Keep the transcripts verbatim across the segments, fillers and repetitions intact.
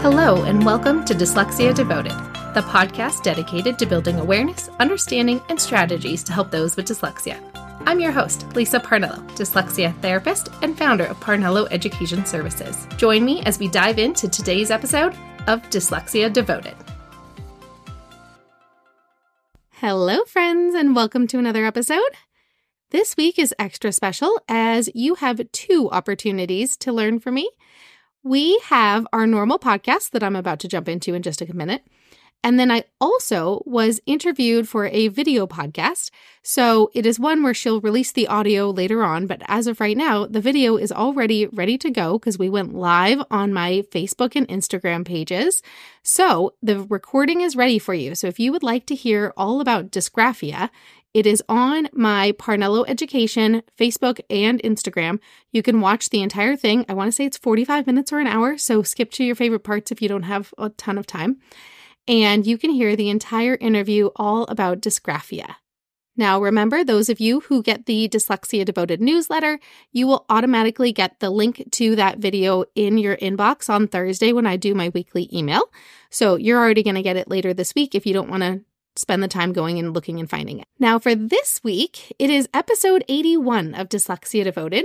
Hello and welcome to Dyslexia Devoted, the podcast dedicated to building awareness, understanding, and strategies to help those with dyslexia. I'm your host, Lisa Parnello, dyslexia therapist and founder of Parnello Education Services. Join me as we dive into today's episode of Dyslexia Devoted. Hello, friends, and welcome to another episode. This week is extra special as you have two opportunities to learn from me. We have our normal podcast that I'm about to jump into in just a minute. And then I also was interviewed for a video podcast. So it is one where she'll release the audio later on. But as of right now, the video is already ready to go because we went live on my Facebook and Instagram pages. So the recording is ready for you. So if you would like to hear all about dysgraphia, it is on my Parnello Education, Facebook, and Instagram. You can watch the entire thing. I want to say it's forty-five minutes or an hour, so skip to your favorite parts if you don't have a ton of time. And you can hear the entire interview all about dysgraphia. Now, remember, those of you who get the Dyslexia Devoted newsletter, you will automatically get the link to that video in your inbox on Thursday when I do my weekly email. So you're already going to get it later this week if you don't want to spend the time going and looking and finding it. Now for this week, it is episode eighty-one of Dyslexia Devoted,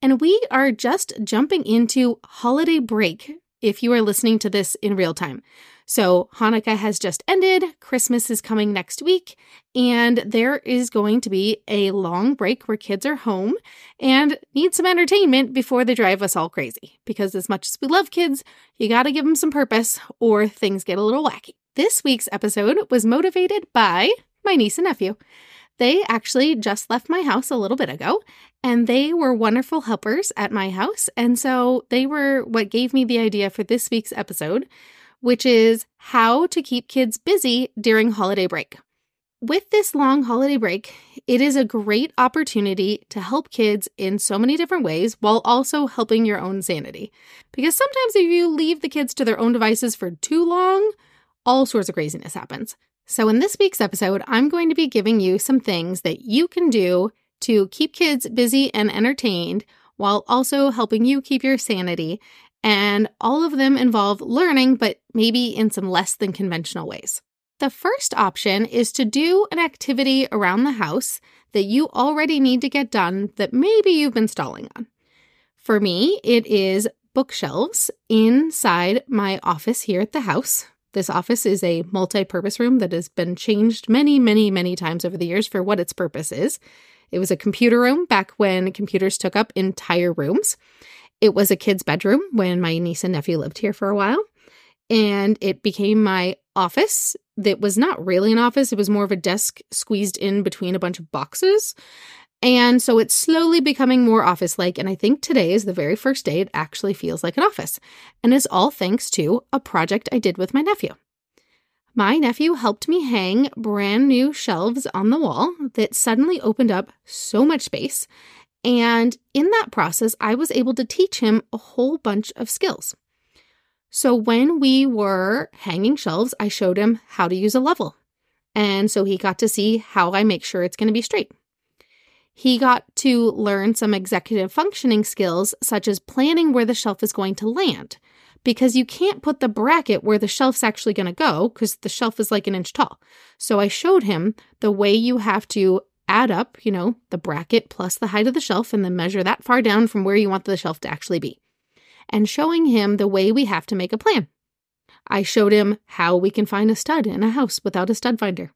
and we are just jumping into holiday break if you are listening to this in real time. So Hanukkah has just ended, Christmas is coming next week, and there is going to be a long break where kids are home and need some entertainment before they drive us all crazy. Because as much as we love kids, you gotta give them some purpose or things get a little wacky. This week's episode was motivated by my niece and nephew. They actually just left my house a little bit ago, and they were wonderful helpers at my house. And so they were what gave me the idea for this week's episode, which is how to keep kids busy during holiday break. With this long holiday break, it is a great opportunity to help kids in so many different ways while also helping your own sanity. Because sometimes if you leave the kids to their own devices for too long, all sorts of craziness happens. So in this week's episode, I'm going to be giving you some things that you can do to keep kids busy and entertained while also helping you keep your sanity. And all of them involve learning, but maybe in some less than conventional ways. The first option is to do an activity around the house that you already need to get done that maybe you've been stalling on. For me, it is bookshelves inside my office here at the house. This office is a multi-purpose room that has been changed many, many, many times over the years for what its purpose is. It was a computer room back when computers took up entire rooms. It was a kid's bedroom when my niece and nephew lived here for a while. And it became my office that was not really an office. It was more of a desk squeezed in between a bunch of boxes. And so it's slowly becoming more office-like, and I think today is the very first day it actually feels like an office. And it's all thanks to a project I did with my nephew. My nephew helped me hang brand new shelves on the wall that suddenly opened up so much space. And in that process, I was able to teach him a whole bunch of skills. So when we were hanging shelves, I showed him how to use a level. And so he got to see how I make sure it's going to be straight. He got to learn some executive functioning skills, such as planning where the shelf is going to land, because you can't put the bracket where the shelf's actually going to go because the shelf is like an inch tall. So I showed him the way you have to add up, you know, the bracket plus the height of the shelf, and then measure that far down from where you want the shelf to actually be, and showing him the way we have to make a plan. I showed him how we can find a stud in a house without a stud finder.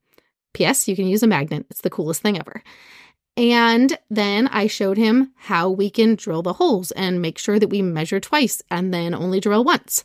P S You can use a magnet. It's the coolest thing ever. And then I showed him how we can drill the holes and make sure that we measure twice and then only drill once.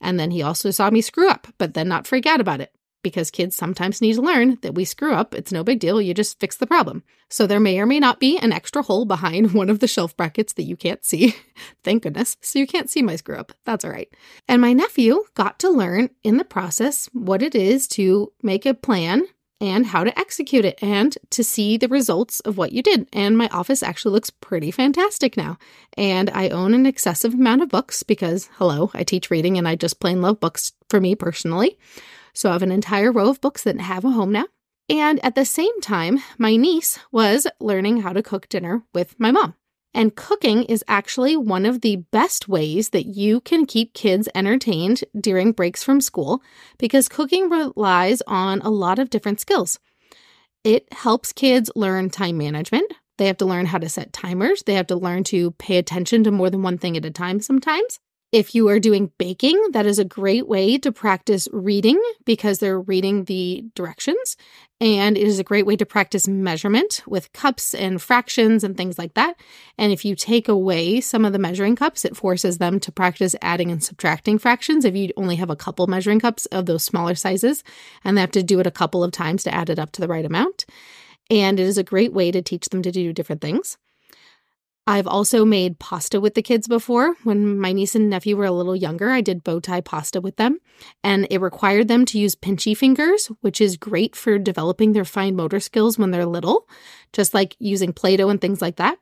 And then he also saw me screw up, but then not freak out about it, because kids sometimes need to learn that we screw up. It's no big deal. You just fix the problem. So there may or may not be an extra hole behind one of the shelf brackets that you can't see. Thank goodness. So you can't see my screw up. That's all right. And my nephew got to learn in the process what it is to make a plan and how to execute it and to see the results of what you did. And my office actually looks pretty fantastic now. And I own an excessive amount of books because, hello, I teach reading and I just plain love books for me personally. So I have an entire row of books that have a home now. And at the same time, my niece was learning how to cook dinner with my mom. And cooking is actually one of the best ways that you can keep kids entertained during breaks from school, because cooking relies on a lot of different skills. It helps kids learn time management. They have to learn how to set timers. They have to learn to pay attention to more than one thing at a time sometimes. If you are doing baking, that is a great way to practice reading, because they're reading the directions. And it is a great way to practice measurement with cups and fractions and things like that. And if you take away some of the measuring cups, it forces them to practice adding and subtracting fractions if you only have a couple measuring cups of those smaller sizes, and they have to do it a couple of times to add it up to the right amount. And it is a great way to teach them to do different things. I've also made pasta with the kids before. When my niece and nephew were a little younger, I did bow tie pasta with them, and it required them to use pinchy fingers, which is great for developing their fine motor skills when they're little, just like using Play-Doh and things like that.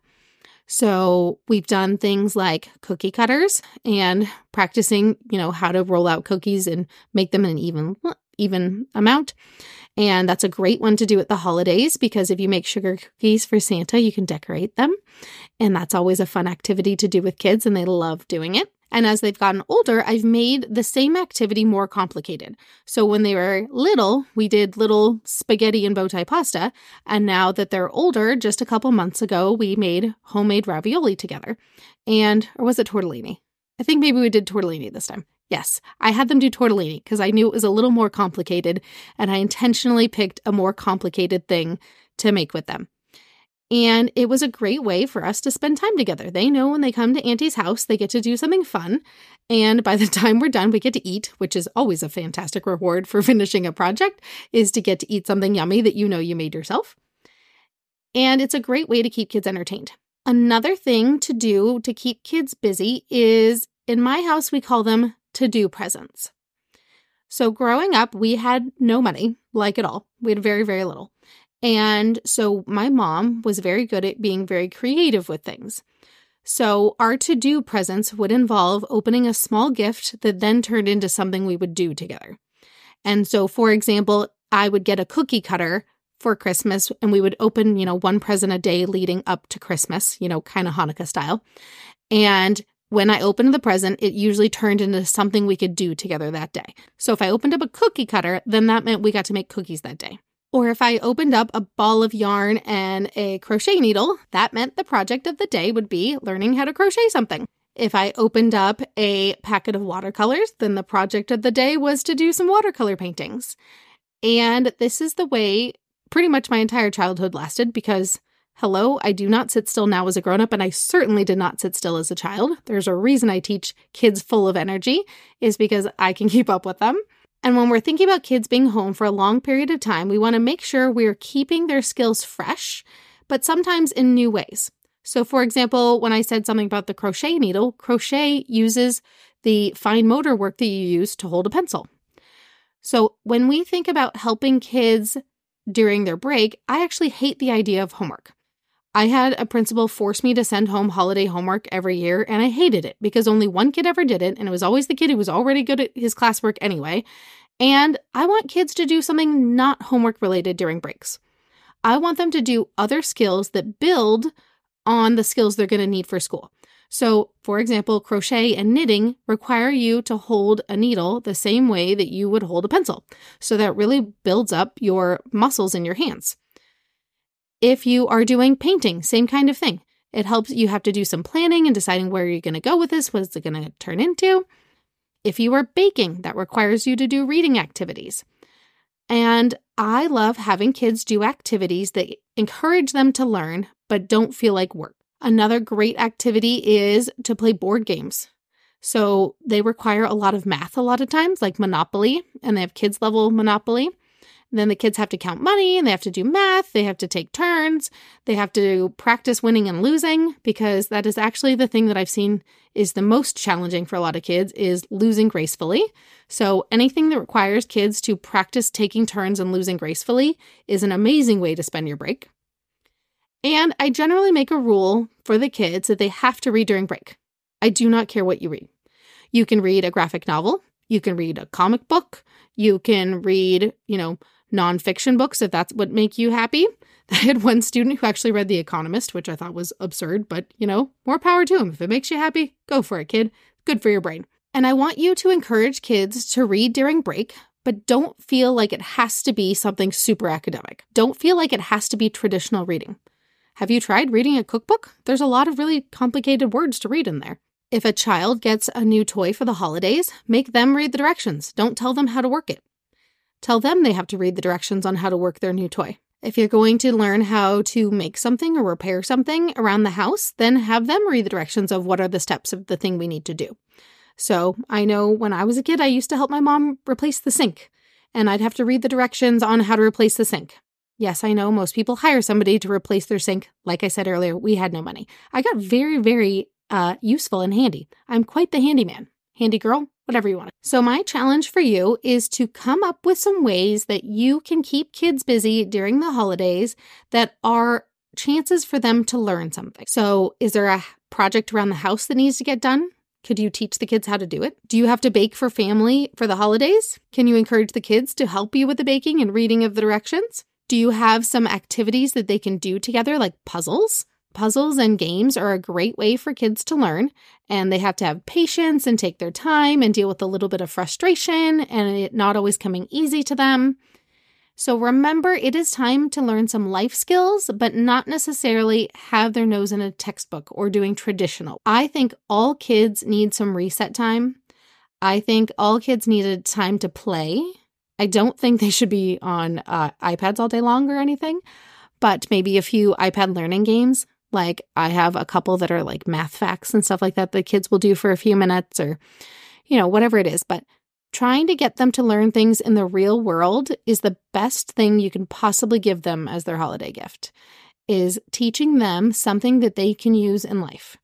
So we've done things like cookie cutters and practicing, you know, how to roll out cookies and make them in an even, even amount. And that's a great one to do at the holidays, because if you make sugar cookies for Santa, you can decorate them. And that's always a fun activity to do with kids, and they love doing it. And as they've gotten older, I've made the same activity more complicated. So when they were little, we did little spaghetti and bow tie pasta. And now that they're older, just a couple months ago, we made homemade ravioli together. And, or was it tortellini? I think maybe we did tortellini this time. Yes, I had them do tortellini because I knew it was a little more complicated, and I intentionally picked a more complicated thing to make with them. And it was a great way for us to spend time together. They know when they come to Auntie's house, they get to do something fun. And by the time we're done, we get to eat, which is always a fantastic reward for finishing a project, is to get to eat something yummy that you know you made yourself. And it's a great way to keep kids entertained. Another thing to do to keep kids busy is, in my house, we call them to-do presents. So growing up, we had no money, like at all. We had very, very little. And so my mom was very good at being very creative with things. So our to-do presents would involve opening a small gift that then turned into something we would do together. And so, for example, I would get a cookie cutter for Christmas, and we would open, you know, one present a day leading up to Christmas, you know, kind of Hanukkah style. And when I opened the present, it usually turned into something we could do together that day. So if I opened up a cookie cutter, then that meant we got to make cookies that day. Or if I opened up a ball of yarn and a crochet needle, that meant the project of the day would be learning how to crochet something. If I opened up a packet of watercolors, then the project of the day was to do some watercolor paintings. And this is the way pretty much my entire childhood lasted, because hello, I do not sit still now as a grown-up, and I certainly did not sit still as a child. There's a reason I teach kids full of energy, is because I can keep up with them. And when we're thinking about kids being home for a long period of time, we want to make sure we're keeping their skills fresh, but sometimes in new ways. So for example, when I said something about the crochet needle, crochet uses the fine motor work that you use to hold a pencil. So when we think about helping kids during their break, I actually hate the idea of homework. I had a principal force me to send home holiday homework every year, and I hated it because only one kid ever did it, and it was always the kid who was already good at his classwork anyway. And I want kids to do something not homework related during breaks. I want them to do other skills that build on the skills they're going to need for school. So, for example, crochet and knitting require you to hold a needle the same way that you would hold a pencil. So that really builds up your muscles in your hands. If you are doing painting, same kind of thing. It helps you have to do some planning and deciding where you're going to go with this, what it's going to turn into. If you are baking, that requires you to do reading activities. And I love having kids do activities that encourage them to learn, but don't feel like work. Another great activity is to play board games. So they require a lot of math a lot of times, like Monopoly, and they have kids level Monopoly. And then the kids have to count money and they have to do math. They have to take turns. They have to practice winning and losing, because that is actually the thing that I've seen is the most challenging for a lot of kids, is losing gracefully. So anything that requires kids to practice taking turns and losing gracefully is an amazing way to spend your break. And I generally make a rule for the kids that they have to read during break. I do not care what you read. You can read a graphic novel. You can read a comic book. You can read, you know, nonfiction books if that's what make you happy. I had one student who actually read The Economist, which I thought was absurd, but, you know, more power to him. If it makes you happy, go for it, kid. Good for your brain. And I want you to encourage kids to read during break, but don't feel like it has to be something super academic. Don't feel like it has to be traditional reading. Have you tried reading a cookbook? There's a lot of really complicated words to read in there. If a child gets a new toy for the holidays, make them read the directions. Don't tell them how to work it. Tell them they have to read the directions on how to work their new toy. If you're going to learn how to make something or repair something around the house, then have them read the directions of what are the steps of the thing we need to do. So I know when I was a kid, I used to help my mom replace the sink, and I'd have to read the directions on how to replace the sink. Yes, I know most people hire somebody to replace their sink. Like I said earlier, we had no money. I got very, very... Uh, useful and handy. I'm quite the handyman, handy girl, whatever you want. So my challenge for you is to come up with some ways that you can keep kids busy during the holidays that are chances for them to learn something. So is there a project around the house that needs to get done? Could you teach the kids how to do it? Do you have to bake for family for the holidays? Can you encourage the kids to help you with the baking and reading of the directions? Do you have some activities that they can do together, like puzzles? Puzzles and games are a great way for kids to learn, and they have to have patience and take their time and deal with a little bit of frustration and it not always coming easy to them. So remember, it is time to learn some life skills, but not necessarily have their nose in a textbook or doing traditional. I think all kids need some reset time. I think all kids need a time to play. I don't think they should be on uh, iPads all day long or anything, but maybe a few iPad learning games. Like I have a couple that are like math facts and stuff like that the kids will do for a few minutes, or, you know, whatever it is. But trying to get them to learn things in the real world is the best thing you can possibly give them as their holiday gift, is teaching them something that they can use in life.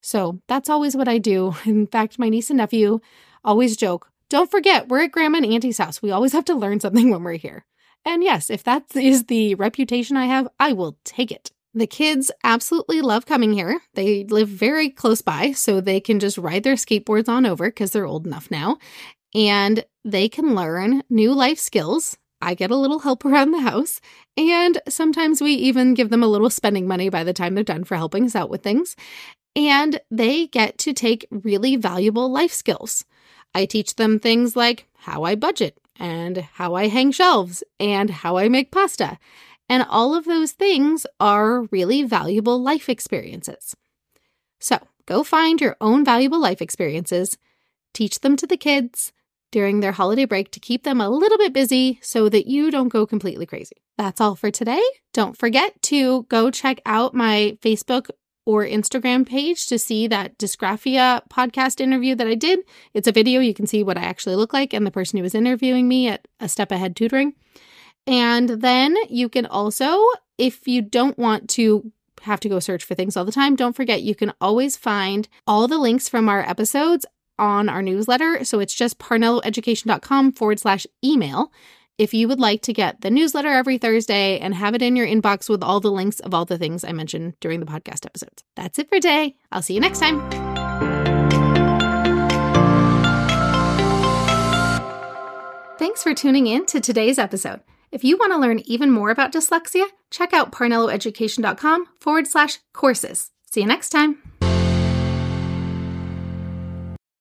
So that's always what I do. In fact, my niece and nephew always joke, don't forget, we're at Grandma and Auntie's house. We always have to learn something when we're here. And yes, if that is the reputation I have, I will take it. The kids absolutely love coming here. They live very close by, so they can just ride their skateboards on over because they're old enough now. And they can learn new life skills. I get a little help around the house. And sometimes we even give them a little spending money by the time they're done for helping us out with things. And they get to take really valuable life skills. I teach them things like how I budget and how I hang shelves and how I make pasta. And all of those things are really valuable life experiences. So go find your own valuable life experiences, teach them to the kids during their holiday break to keep them a little bit busy so that you don't go completely crazy. That's all for today. Don't forget to go check out my Facebook or Instagram page to see that Dysgraphia podcast interview that I did. It's a video. You can see what I actually look like and the person who was interviewing me at A Step Ahead Tutoring. And then you can also, if you don't want to have to go search for things all the time, don't forget you can always find all the links from our episodes on our newsletter. So it's just parnelloeducation.com forward slash email. If you would like to get the newsletter every Thursday and have it in your inbox with all the links of all the things I mentioned during the podcast episodes. That's it for today. I'll see you next time. Thanks for tuning in to today's episode. If you want to learn even more about dyslexia, check out parnelloeducation.com forward slash courses. See you next time.